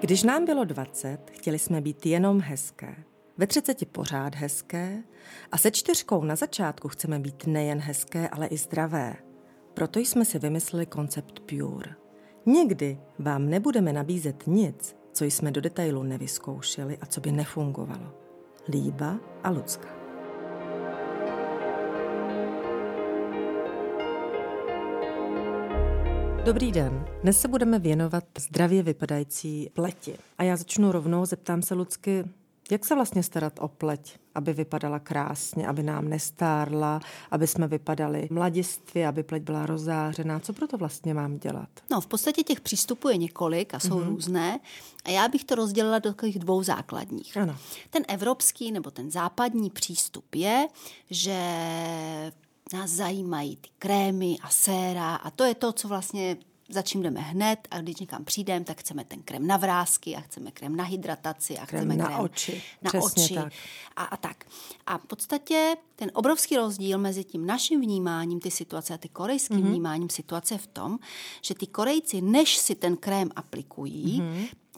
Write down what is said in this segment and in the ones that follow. Když nám bylo 20, chtěli jsme být jenom hezké. Ve 30 pořád hezké a se 4 na začátku chceme být nejen hezké, ale i zdravé. Proto jsme si vymysleli koncept Pure. Nikdy vám nebudeme nabízet nic, co jsme do detailu nevyzkoušeli a co by nefungovalo. Líba a Lucka. Dobrý den, dnes se budeme věnovat zdravě vypadající pleti. A já začnu rovnou, zeptám se Lucky, jak se vlastně starat o pleť, aby vypadala krásně, aby nám nestárla, aby jsme vypadali mladistvě, aby pleť byla rozářená. Co pro to vlastně mám dělat? No, v podstatě těch přístupů je několik a jsou různé. A já bych to rozdělila do takových 2 základních. Ano. Ten evropský nebo ten západní přístup je, že nás zajímají ty krémy a séra a to je to, co vlastně za čím jdeme hned a když někam přijdeme, tak chceme ten krém na vrásky a chceme krém na hydrataci a chceme krém na oči. Tak. A tak. A v podstatě ten obrovský rozdíl mezi tím naším vnímáním ty situace a ty korejským vnímáním situace je v tom, že ty Korejci, než si ten krém aplikují,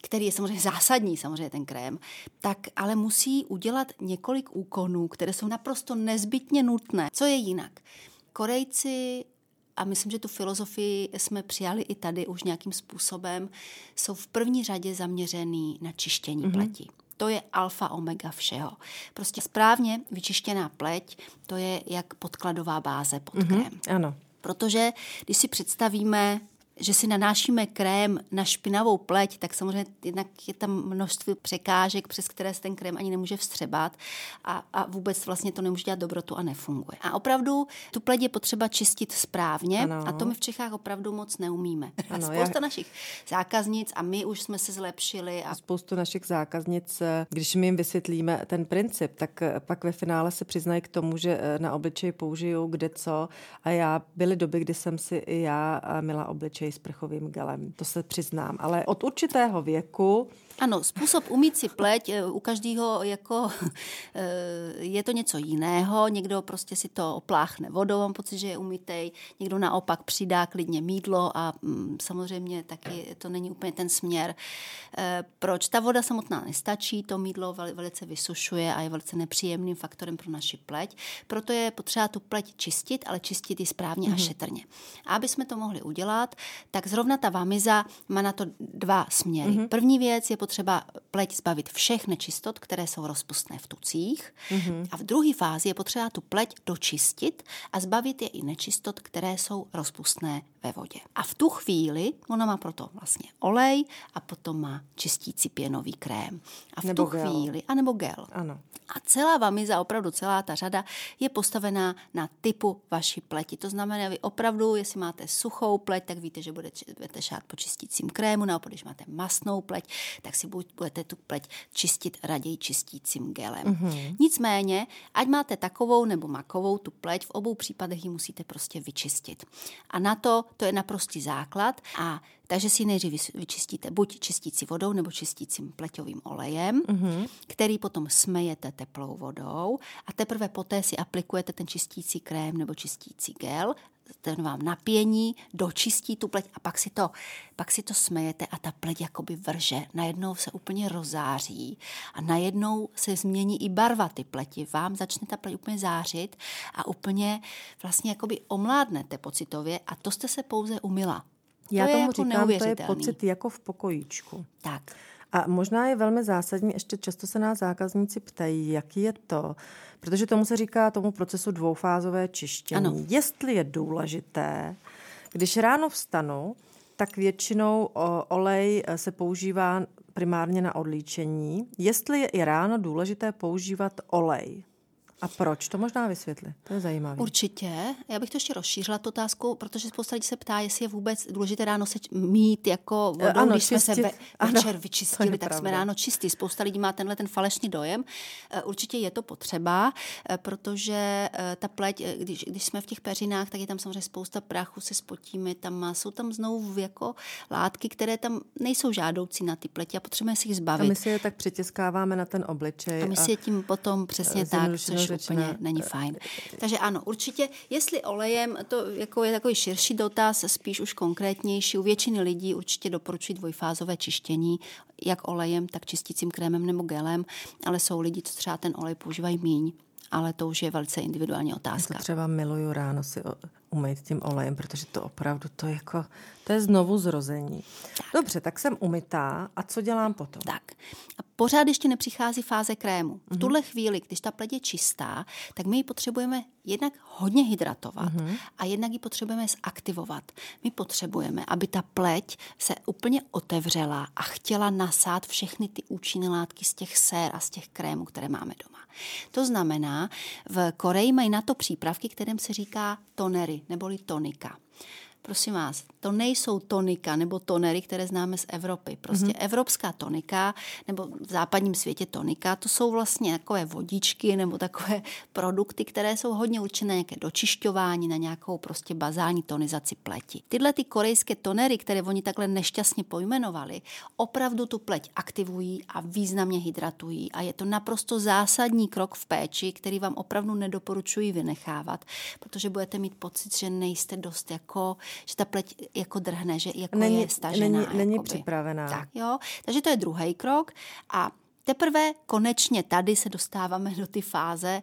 který je samozřejmě zásadní, samozřejmě ten krém, tak ale musí udělat několik úkonů, které jsou naprosto nezbytně nutné. Co je jinak? Korejci, a myslím, že tu filozofii jsme přijali i tady už nějakým způsobem, jsou v první řadě zaměřený na čištění pleti. To je alfa omega všeho. Prostě správně vyčištěná pleť, to je jak podkladová báze pod krém. Ano. Protože když si představíme, že si nanášíme krém na špinavou pleť, tak samozřejmě jednak je tam množství překážek, přes které se ten krém ani nemůže vstřebat a vůbec vlastně to nemůže dělat dobrotu a nefunguje. A opravdu tu pleť je potřeba čistit správně a to my v Čechách opravdu moc neumíme. Ano, spousta našich zákaznic a my už jsme se zlepšili. A spoustu našich zákaznic, když my jim vysvětlíme ten princip, tak pak ve finále se přiznají k tomu, že na obličeji použijou kde co a byly doby, kdy jsem si i já mila obličej s prchovým gelem. To se přiznám. Ale od určitého věku... Ano, způsob umýt si pleť u každého jako, je to něco jiného. Někdo prostě si to opláchne vodou, mám pocit, že je umytej. Někdo naopak přidá klidně mýdlo a samozřejmě taky to není úplně ten směr. Proč? Ta voda samotná nestačí, to mýdlo velice vysušuje a je velice nepříjemným faktorem pro naši pleť. Proto je potřeba tu pleť čistit, ale čistit ji správně a šetrně. A aby jsme to mohli udělat, tak zrovna ta Vamiza má na to 2 směry. První věc je potřeba pleť zbavit všech nečistot, které jsou rozpustné v tucích. A v druhé fázi je potřeba tu pleť dočistit a zbavit je i nečistot, které jsou rozpustné ve vodě. A v tu chvíli ona má proto vlastně olej a potom má čistící pěnový krém. A v nebo tu chvíli, anebo gel. Ano. A celá Vamiza, opravdu celá ta řada je postavená na typu vaší pleti. To znamená, vy opravdu, jestli máte suchou pleť, tak víte, že budete šát po čistícím krému, naopak, když máte masnou pleť, tak si budete tu pleť čistit raději čistícím gelem. Nicméně, ať máte takovou nebo makovou tu pleť, v obou případech ji musíte prostě vyčistit. A na to je naprostý základ a takže si nejdřív vyčistíte buď čistící vodou nebo čistícím pleťovým olejem, který potom smejete teplou vodou a teprve poté si aplikujete ten čistící krém nebo čistící gel, ten vám napění, dočistí tu pleť a pak si to smejete a ta pleť jakoby vrže. Najednou se úplně rozáří a najednou se změní i barva ty pleti. Vám začne ta pleť úplně zářit a úplně vlastně jakoby omládnete pocitově a to jste se pouze umyla. Já tomu jako říkám, to je pocit jako v pokojíčku. Tak. A možná je velmi zásadní, ještě často se nás zákazníci ptají, jaký je to, protože tomu se říká tomu procesu dvoufázové čištění. Ano. Jestli je důležité, když ráno vstanu, tak většinou olej se používá primárně na odlíčení. Jestli je i ráno důležité používat olej? A proč? To možná vysvětlit. To je zajímavé. Určitě. Já bych to ještě rozšířila tu otázku, protože spousta lidí se ptá, jestli je vůbec důležité ráno se mít jako vodou, ano, když čistit. Jsme se večer vyčistili, tak jsme ráno čistí. Spousta lidí má tenhle ten falešný dojem. Určitě je to potřeba, protože ta pleť, když jsme v těch peřinách, tak je tam samozřejmě spousta prachu, se spotíme, jsou tam znovu jako látky, které tam nejsou žádoucí na ty pleti a potřebujeme si jich zbavit. A my si je tak přitiskáváme na ten obličej. A my si je tím potom přesně tak což úplně není fajn. Takže ano, určitě, jestli olejem, to jako je takový širší dotaz, spíš už konkrétnější. U většiny lidí určitě doporučuji dvojfázové čištění, jak olejem, tak čistícím krémem nebo gelem, ale jsou lidi, co třeba ten olej používají míň. Ale to už je velice individuální otázka. Já to třeba miluju ráno si umýt tím olejem, protože to opravdu to je znovu zrození. Tak. Dobře, tak jsem umytá a co dělám potom? Tak. A pořád ještě nepřichází fáze krému. V tuhle chvíli, když ta pleť je čistá, tak my ji potřebujeme jednak hodně hydratovat a jednak ji potřebujeme zaktivovat. My potřebujeme, aby ta pleť se úplně otevřela a chtěla nasát všechny ty účinné látky z těch sér a z těch krémů, které máme doma. To znamená, v Koreji mají na to přípravky, kterým se říká tonery neboli tonika. Prosím vás, to nejsou tonika nebo tonery, které známe z Evropy. Prostě evropská tonika nebo v západním světě tonika, to jsou vlastně takové vodičky nebo takové produkty, které jsou hodně určené na nějaké dočišťování, na nějakou prostě bazální tonizaci pleti. Tyhle ty korejské tonery, které oni takhle nešťastně pojmenovali, opravdu tu pleť aktivují a významně hydratují a je to naprosto zásadní krok v péči, který vám opravdu nedoporučuji vynechávat, protože budete mít pocit, že nejste dost že ta pleť drhne, že není, je stažená. Není připravená. Tak, jo? Takže to je druhý krok a teprve konečně tady se dostáváme do ty fáze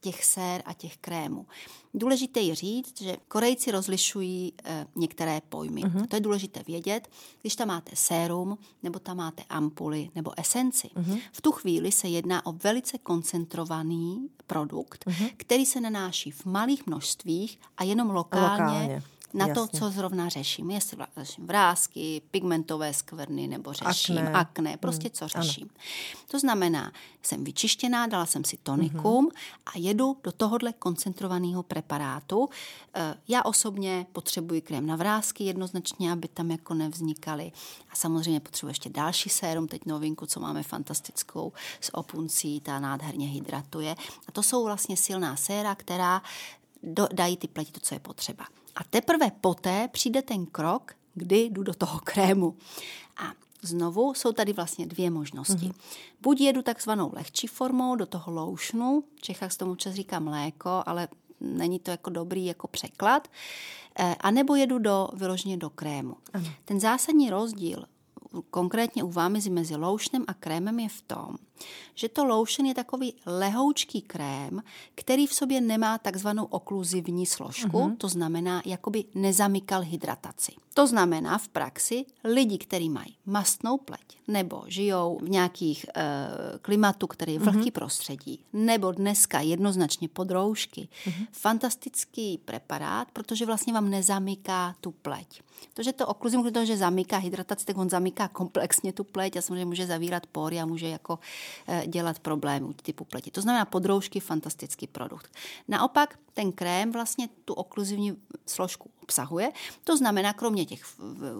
těch sér a těch krémů. Důležité je říct, že Korejci rozlišují některé pojmy. A to je důležité vědět, když tam máte sérum, nebo tam máte ampuly, nebo esenci. V tu chvíli se jedná o velice koncentrovaný produkt, který se nanáší v malých množstvích a jenom lokálně. Na to, jasně, co zrovna řeším. Jestli řeším vrásky, pigmentové skvrny, nebo řeším akné. Prostě co řeším. Ano. To znamená, jsem vyčištěná, dala jsem si tonikum a jedu do tohohle koncentrovaného preparátu. Já osobně potřebuji krém na vrásky jednoznačně, aby tam nevznikaly. A samozřejmě potřebuji ještě další sérum, teď novinku, co máme fantastickou s opuncí, ta nádherně hydratuje. A to jsou vlastně silná séra, která dají ty pleti to, co je potřeba. A teprve poté přijde ten krok, kdy jdu do toho krému. A znovu jsou tady vlastně dvě možnosti. Buď jedu takzvanou lehčí formou do toho loušnu, v Čechách se tomu čas říká mléko, ale není to dobrý překlad, a nebo jedu vyloženě do krému. Ten zásadní rozdíl konkrétně u Vamizy mezi loušnem a krémem je v tom, že to lotion je takový lehoučký krém, který v sobě nemá takzvanou okluzivní složku, to znamená, jakoby nezamykal hydrataci. To znamená v praxi lidi, kteří mají mastnou pleť, nebo žijou v nějakých klimatu, který je vlhký prostředí, nebo dneska jednoznačně podroužky, fantastický preparát, protože vlastně vám nezamyká tu pleť. To, že to okluzivní, protože zamyká hydrataci, tak on zamyká komplexně tu pleť a samozřejmě může zavírat pory a může dělat problémy typu pleti. To znamená podroužky, fantastický produkt. Naopak ten krém vlastně tu okluzivní složku obsahuje. To znamená, kromě těch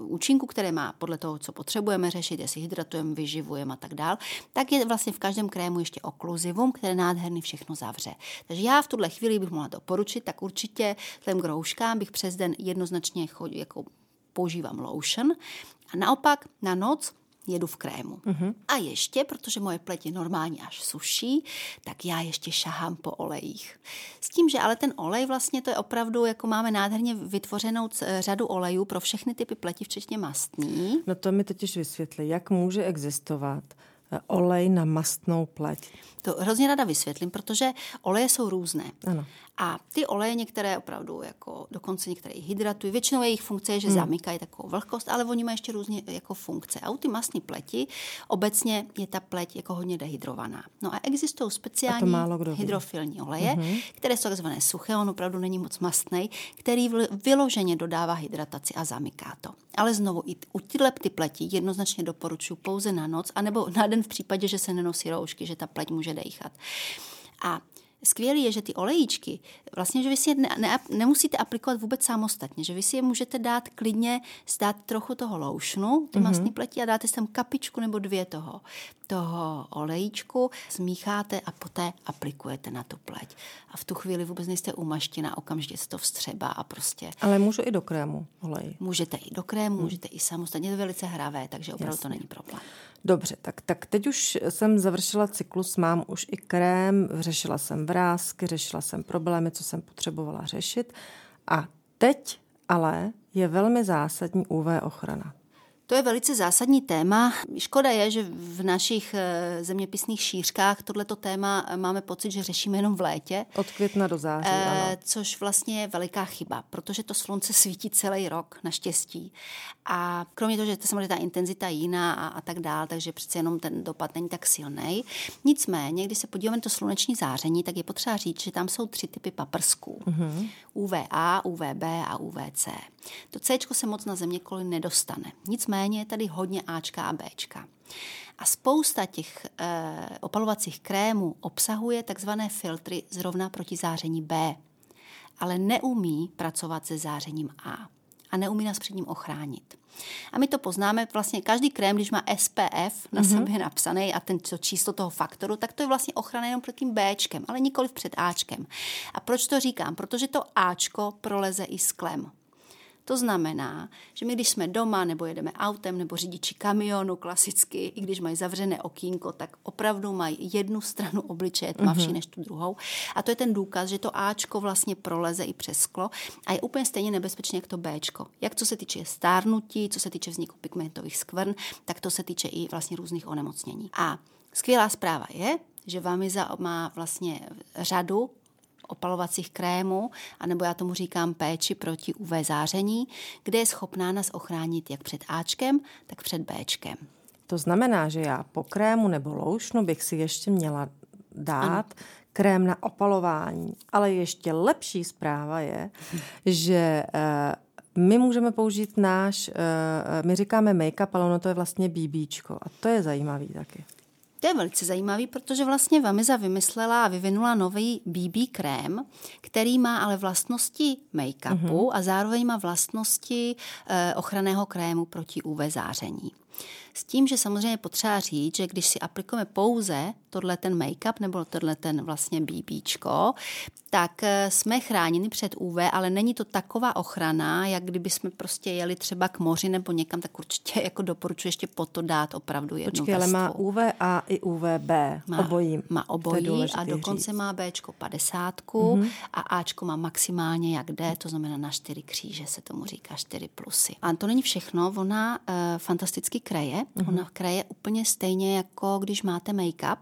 účinků, které má podle toho, co potřebujeme řešit, jestli hydratujeme, vyživujeme a tak dál, tak je vlastně v každém krému ještě okluzivum, které nádherně všechno zavře. Takže já v tuhle chvíli bych mohla doporučit, tak určitě těm kroužkám bych přes den jednoznačně používám lotion a naopak na noc jedu v krému. A ještě, protože moje pleť je normálně až suší, tak já ještě šahám po olejích. S tím, že ale ten olej vlastně to je opravdu, máme nádherně vytvořenou řadu olejů pro všechny typy pleti, včetně mastní. No to mi totiž vysvětlí, jak může existovat olej na mastnou pleť. To hrozně ráda vysvětlím, protože oleje jsou různé. Ano. A ty oleje některé opravdu, dokonce některé hydratují. Většinou jejich funkce je, že zamykají takovou vlhkost, ale oni mají ještě různě funkce. A u ty mastné pleti obecně je ta pleť hodně dehydrovaná. No a existují speciální hydrofilní oleje, které jsou takzvané suché, on opravdu není moc mastnej, který vyloženě dodává hydrataci a zamyká to. Ale znovu i u ty pleti jednoznačně doporučuji pouze na noc, anebo na den v případě, že se nenosí roušky, že ta pleť může dejchat. A skvělý je, že ty olejíčky, vlastně, že vy si je nemusíte aplikovat vůbec samostatně, že vy si je můžete dát klidně, dát trochu toho loušnu, ty mastné pleti a dáte tam kapičku nebo dvě toho olejíčku, smícháte a poté aplikujete na tu pleť. A v tu chvíli vůbec nejste umaštěná, okamžitě se to vstřebá a prostě. Ale můžu i do krému olej. Můžete i do krému, můžete i samostatně, to je velice hravé, takže opravdu to není problém. Dobře, tak teď už jsem završila cyklus, mám už i krém, řešila jsem vrásky, řešila jsem problémy, co jsem potřebovala řešit. A teď ale je velmi zásadní UV ochrana. To je velice zásadní téma. Škoda je, že v našich zeměpisných šířkách tohleto téma máme pocit, že řešíme jenom v létě. Od května do září, ano. Což vlastně je veliká chyba, protože to slunce svítí celý rok, naštěstí. A kromě toho, že to samozřejmě ta intenzita je jiná a tak dál, takže přece jenom ten dopad není tak silný. Nicméně, když se podíváme na to sluneční záření, tak je potřeba říct, že tam jsou 3 typy paprsků. Mm-hmm. UVA, UVB a UVC. To Cčko se moc na zeměkouli nedostane. Nicméně je tady hodně Ačka a Bčka. A spousta těch opalovacích krémů obsahuje takzvané filtry zrovna proti záření B, ale neumí pracovat se zářením A a neumí nás před ním ochránit. A my to poznáme, vlastně každý krém, když má SPF na sobě napsaný a ten to číslo toho faktoru, tak to je vlastně ochrana jenom před tím Bčkem, ale nikoli před Ačkem. A proč to říkám? Protože to Ačko proleze i sklem. To znamená, že my když jsme doma nebo jedeme autem nebo řidiči kamionu klasicky, i když mají zavřené okýnko, tak opravdu mají jednu stranu obličeje tmavší než tu druhou. A to je ten důkaz, že to Ačko vlastně proleze i přes sklo a je úplně stejně nebezpečné jak to Bčko. Jak co se týče stárnutí, co se týče vzniku pigmentových skvrn, tak to se týče i vlastně různých onemocnění. A skvělá zpráva je, že Vamiza má vlastně řadu opalovacích krémů, anebo já tomu říkám péči proti UV záření, kde je schopná nás ochránit jak před Ačkem, tak před Bčkem. To znamená, že já po krému nebo loušnu bych si ještě měla dát krém na opalování. Ale ještě lepší zpráva je, že my můžeme použít náš, my říkáme make-up, ale ono to je vlastně BBčko. A to je zajímavý taky. To je velice zajímavý, protože vlastně Vamiza vymyslela a vyvinula nový BB krém, který má ale vlastnosti make-upu a zároveň má vlastnosti ochranného krému proti UV záření. S tím, že samozřejmě potřeba říct, že když si aplikujeme pouze tohle ten make-up nebo tohle ten vlastně BBčko, tak jsme chráněni před UV, ale není to taková ochrana, jak kdyby jsme prostě jeli třeba k moři nebo někam, tak určitě jako doporučuji ještě po to dát opravdu jednu vrstvu. Ale má UVA i UVB, obojí. Má obojí a dokonce má Bčko 50 a Ačko má maximálně jak D, to znamená na 4 kříže, se tomu říká 4 plusy. A to není všechno, ona fantasticky kreje. Ona kreje úplně stejně, jako když máte make-up,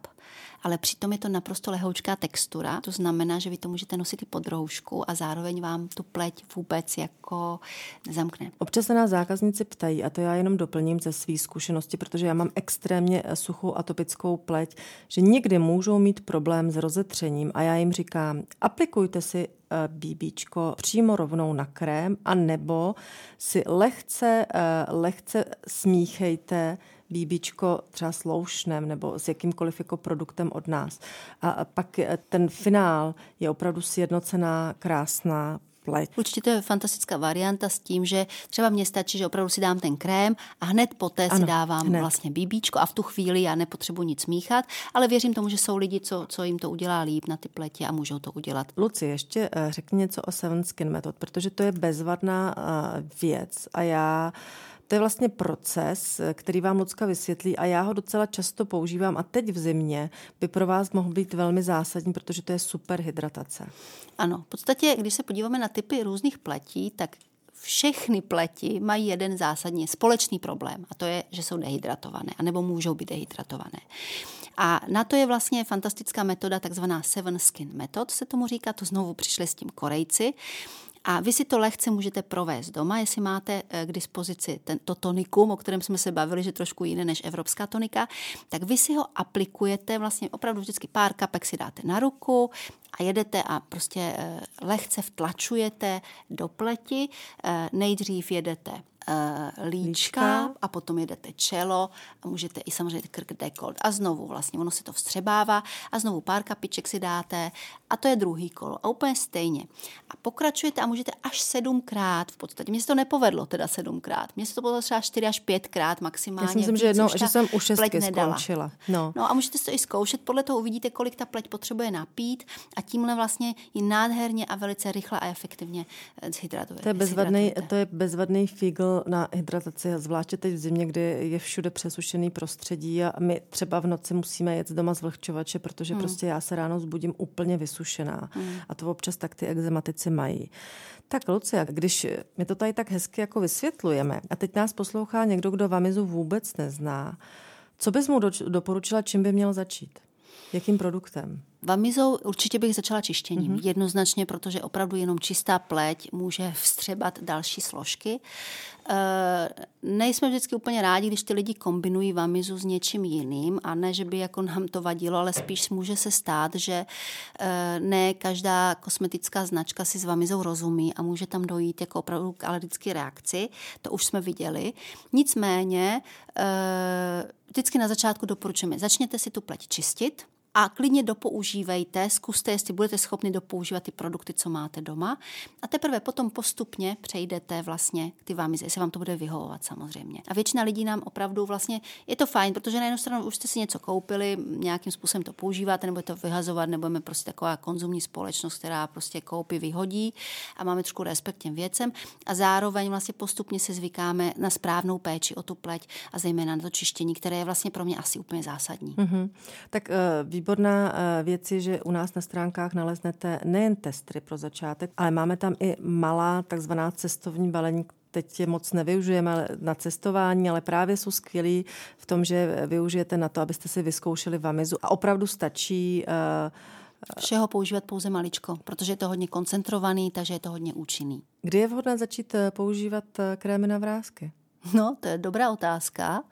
ale přitom je to naprosto lehoučká textura. To znamená, že vy to můžete nosit i pod roušku a zároveň vám tu pleť vůbec jako nezamkne. Občas se nás zákazníci ptají, a to já jenom doplním ze své zkušenosti, protože já mám extrémně suchou atopickou pleť, že někdy můžou mít problém s rozetřením a já jim říkám, aplikujte si BBčko přímo rovnou na krém a nebo si lehce smíchejte BBčko třeba s loušnem nebo s jakýmkoliv jako produktem od nás. A pak ten finál je opravdu sjednocená, krásná pleť. Určitě to je fantastická varianta s tím, že třeba mně stačí, že opravdu si dám ten krém a hned poté si dávám vlastně BBčko a v tu chvíli já nepotřebuji nic míchat, ale věřím tomu, že jsou lidi, co jim to udělá líp na ty pleti a můžou to udělat. Luci, ještě řekni něco o Seven Skin Method, protože to je bezvadná věc a to je vlastně proces, který vám Lucka vysvětlí a já ho docela často používám a teď v zimě by pro vás mohl být velmi zásadní, protože to je super hydratace. Ano, v podstatě, když se podíváme na typy různých pletí, tak všechny pleti mají jeden zásadně společný problém a to je, že jsou dehydratované anebo můžou být dehydratované. A na to je vlastně fantastická metoda, takzvaná Seven Skin Method, se tomu říká, to znovu přišli s tím Korejci. A vy si to lehce můžete provést doma, jestli máte k dispozici to tonikum, o kterém jsme se bavili, že trošku jiné než evropská tonika, tak vy si ho aplikujete vlastně opravdu vždycky pár kapek si dáte na ruku a jedete a prostě lehce vtlačujete do pleti. Nejdřív jedete líčka a potom jedete čelo a můžete i samozřejmě krk, dekolt a znovu vlastně ono se to vstřebává a znovu pár kapiček si dáte a to je druhý kolo a úplně stejně a pokračujete a můžete až 7krát v podstatě, mně se to nepovedlo teda 7krát, mně se to povedlo třeba 4 až 5krát maximálně. Já si myslím, že jsem u 6 skončila. No a můžete si to i zkoušet, podle toho uvidíte, kolik ta pleť potřebuje napít a tímhle vlastně ji nádherně a velice rychle a efektivně zhydratujete. To je bezvadný fígl hodinu na hydrataci, zvláště teď v zimě, kdy je všude přesušený prostředí a my třeba v noci musíme jet doma z vlhčovače, protože prostě já se ráno zbudím úplně vysušená a to občas tak ty ekzematici mají. Tak Lucie, když my to tady tak hezky jako vysvětlujeme a teď nás poslouchá někdo, kdo Vamizu vůbec nezná, co bys mu doporučila, čím by měl začít? Jakým produktem? Vamizou určitě bych začala čištěním. Jednoznačně, protože opravdu jenom čistá pleť může vstřebat další složky. Nejsme vždycky úplně rádi, když ty lidi kombinují vamizu s něčím jiným a ne, že by jako nám to vadilo, ale spíš může se stát, že ne každá kosmetická značka si s vamizou rozumí a může tam dojít jako opravdu k alergické reakci. To už jsme viděli. Nicméně vždycky na začátku doporučujeme, začněte si tu pleť čistit a klidně dopoužívejte, zkuste, jestli budete schopni dopoužívat ty produkty, co máte doma a teprve potom postupně přejdete vlastně k ty vamize, jestli vám to bude vyhovovat samozřejmě. A většina lidí nám opravdu vlastně, je to fajn, protože na jednu stranu už jste si něco koupili, nějakým způsobem to používáte, nebudete to vyhazovat, nebudeme prostě taková konzumní společnost, která prostě koupí, vyhodí a máme trošku respekt těm věcem a zároveň vlastně postupně se zvykáme na správnou péči o tu pleť a zejména na to čištění, které je vlastně pro mě asi úplně zásadní. Tak výborná věc je, že u nás na stránkách naleznete nejen testry pro začátek, ale máme tam i malá takzvaná cestovní balení. Teď je moc nevyužijeme na cestování, ale právě jsou skvělí v tom, že využijete na to, abyste si vyzkoušeli vamizu. A opravdu stačí všeho používat pouze maličko, protože je to hodně koncentrovaný, takže je to hodně účinný. Kdy je vhodné začít používat krémy na vrásky? No, to je dobrá otázka.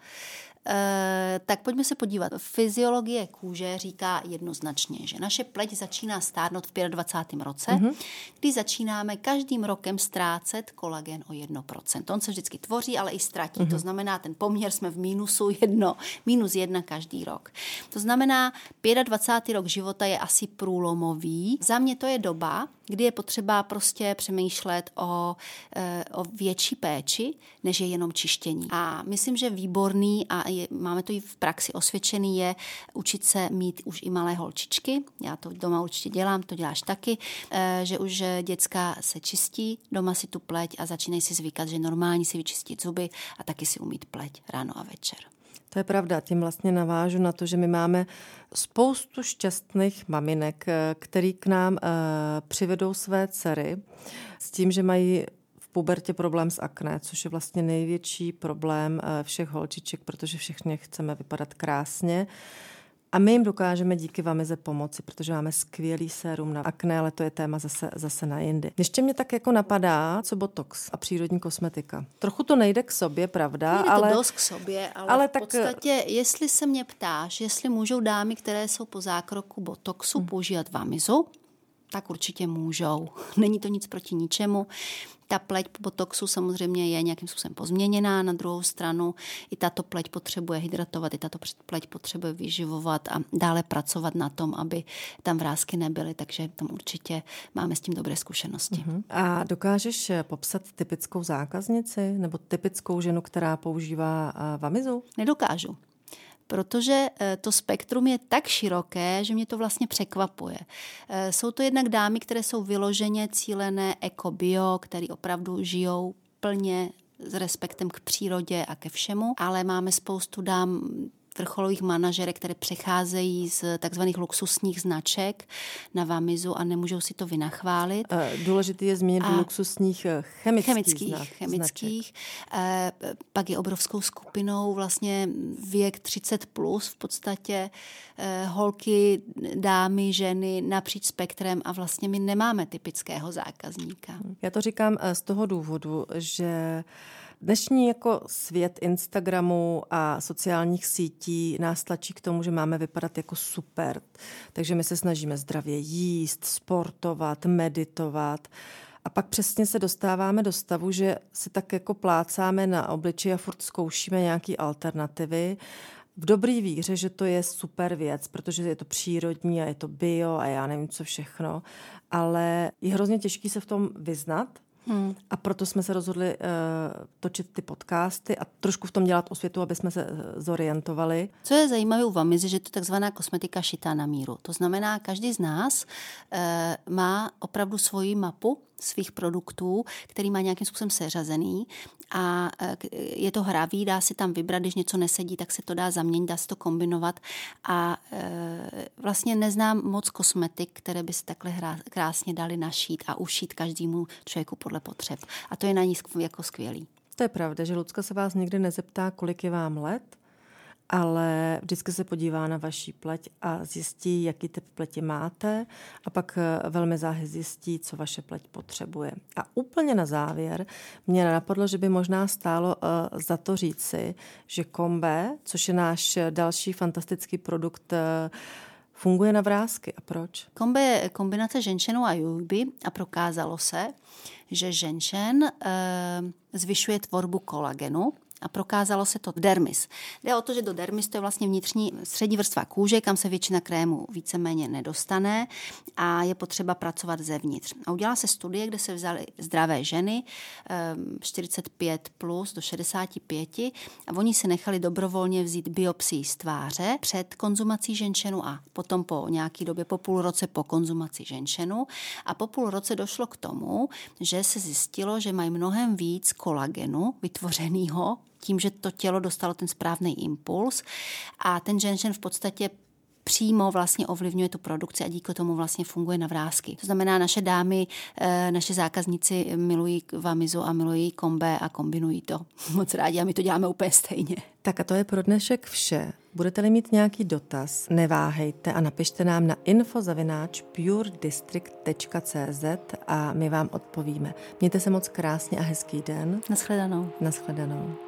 Tak pojďme se podívat. Fyziologie kůže říká jednoznačně, že naše pleť začíná stárnout v 25. roce, kdy začínáme každým rokem ztrácet kolagen o 1%. On se vždycky tvoří, ale i ztratí. To znamená, ten poměr jsme v mínusu minus 1 každý rok. To znamená, 25. rok života je asi průlomový. Za mě to je doba, kdy je potřeba prostě přemýšlet o větší péči, než je jenom čištění. A myslím, že výborný a máme to i v praxi osvědčený je učit se mít už i malé holčičky. Já to doma určitě dělám, to děláš taky, že už děcka se čistí, doma si tu pleť a začínají si zvykat, že normálně si vyčistit zuby a taky si umýt pleť ráno a večer. To je pravda, tím vlastně navážu na to, že my máme spoustu šťastných maminek, který k nám přivedou své dcery s tím, že mají v pubertě problém s akné, což je vlastně největší problém všech holčiček, protože všichni chceme vypadat krásně. A my jim dokážeme díky vamize pomoci, protože máme skvělý sérum na akné, ale to je téma zase na jindy. Ještě mě tak jako napadá, co botox a přírodní kosmetika. Trochu to nejde k sobě, pravda? Nejde to dost k sobě, ale v podstatě, jestli se mě ptáš, jestli můžou dámy, které jsou po zákroku botoxu používat vamizu, tak určitě můžou. Není to nic proti ničemu. Ta pleť po botoxu samozřejmě je nějakým způsobem pozměněná. Na druhou stranu i tato pleť potřebuje hydratovat, i tato pleť potřebuje vyživovat a dále pracovat na tom, aby tam vrásky nebyly, takže tam určitě máme s tím dobré zkušenosti. A dokážeš popsat typickou zákaznici nebo typickou ženu, která používá vamizu? Nedokážu. Protože to spektrum je tak široké, že mě to vlastně překvapuje. Jsou to jednak dámy, které jsou vyloženě cílené ekobio, které opravdu žijou plně s respektem k přírodě a ke všemu, ale máme spoustu dám vrcholových manažerek, které přecházejí z takzvaných luxusních značek na vamizu a nemůžou si to vynachválit. Důležité je zmínit luxusních chemických. Pak je obrovskou skupinou vlastně věk 30+, v podstatě holky, dámy, ženy napříč spektrem a vlastně my nemáme typického zákazníka. Já to říkám z toho důvodu, že dnešní jako svět Instagramu a sociálních sítí nás tlačí k tomu, že máme vypadat jako super. Takže my se snažíme zdravě jíst, sportovat, meditovat. A pak přesně se dostáváme do stavu, že si tak jako plácáme na obličeji a furt zkoušíme nějaké alternativy. V dobrý víře, že to je super věc, protože je to přírodní a je to bio a já nevím co všechno. Ale je hrozně těžké se v tom vyznat. A proto jsme se rozhodli točit ty podcasty a trošku v tom dělat osvětu, aby jsme se zorientovali. Co je zajímavé u vamizy, že to je takzvaná kosmetika šitá na míru. To znamená, každý z nás má opravdu svoji mapu, svých produktů, který má nějakým způsobem seřazený a je to hravý, dá se tam vybrat, když něco nesedí, tak se to dá zaměnit, dá se to kombinovat a vlastně neznám moc kosmetik, které by se takhle krásně dali našít a ušít každému člověku podle potřeb. A to je na ní jako skvělý. To je pravda, že Lucka se vás nikdy nezeptá, kolik je vám let, ale vždycky se podívá na vaši pleť a zjistí, jaký typ pleti máte a pak velmi záhy zjistí, co vaše pleť potřebuje. A úplně na závěr mě napadlo, že by možná stálo za to říci, že Kombe, což je náš další fantastický produkt, funguje na vrásky. A proč? Kombe je kombinace ženšenu a jujby a prokázalo se, že ženšen zvyšuje tvorbu kolagenu. A prokázalo se to v dermis. Jde o to, že do dermis to je vlastně vnitřní střední vrstva kůže, kam se většina krému víceméně nedostane a je potřeba pracovat zevnitř. A udělala se studie, kde se vzaly zdravé ženy 45 plus do 65 a oni si nechali dobrovolně vzít biopsii z tváře před konzumací ženšenu a potom po nějaký době, po půl roce po konzumaci ženšenu a po půl roce došlo k tomu, že se zjistilo, že mají mnohem víc kolagenu vytvořeného tím, že to tělo dostalo ten správný impuls a ten ženšen v podstatě přímo vlastně ovlivňuje tu produkci a díky tomu vlastně funguje na vrásky. To znamená, naše dámy, naše zákazníci milují Vamizu a milují Kombe a kombinují to moc rádi a my to děláme úplně stejně. Tak a to je pro dnešek vše. Budete-li mít nějaký dotaz, neváhejte a napište nám na info@puredistrict.cz a my vám odpovíme. Mějte se moc krásně a hezký den. Naschledanou. Naschledanou.